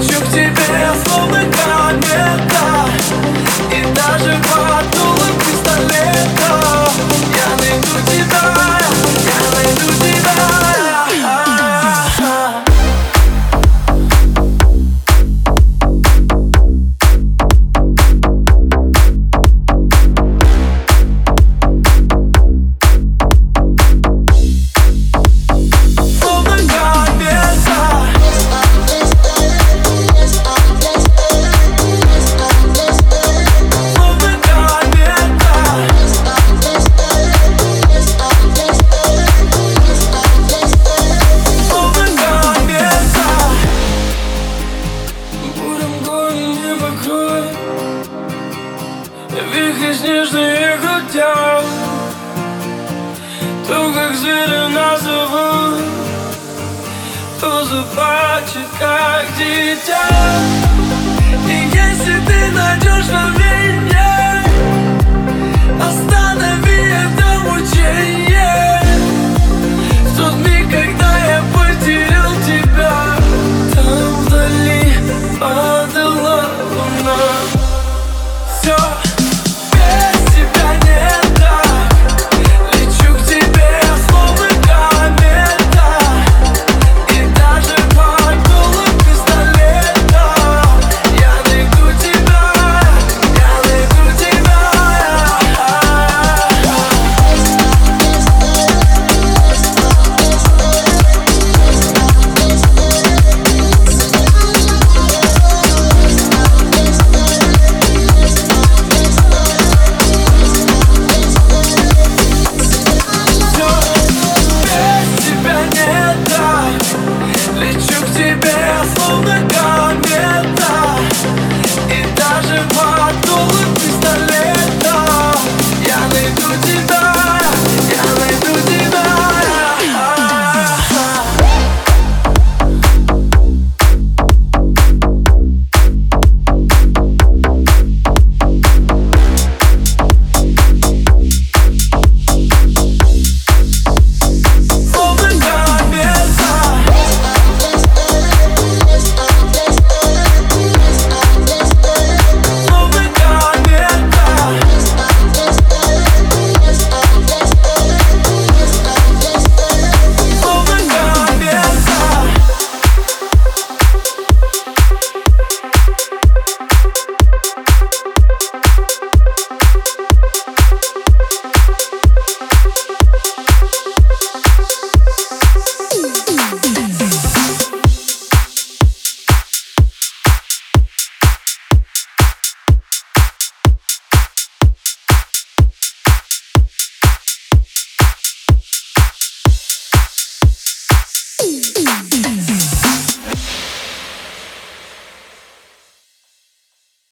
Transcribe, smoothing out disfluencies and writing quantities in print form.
лечу к тебе, словно комета, и даже под дулом пистолета я найду тебя. Вихрь снежные крутят, то как зверя назовут, то заплачет, как дитя. И если ты найдешь во мне,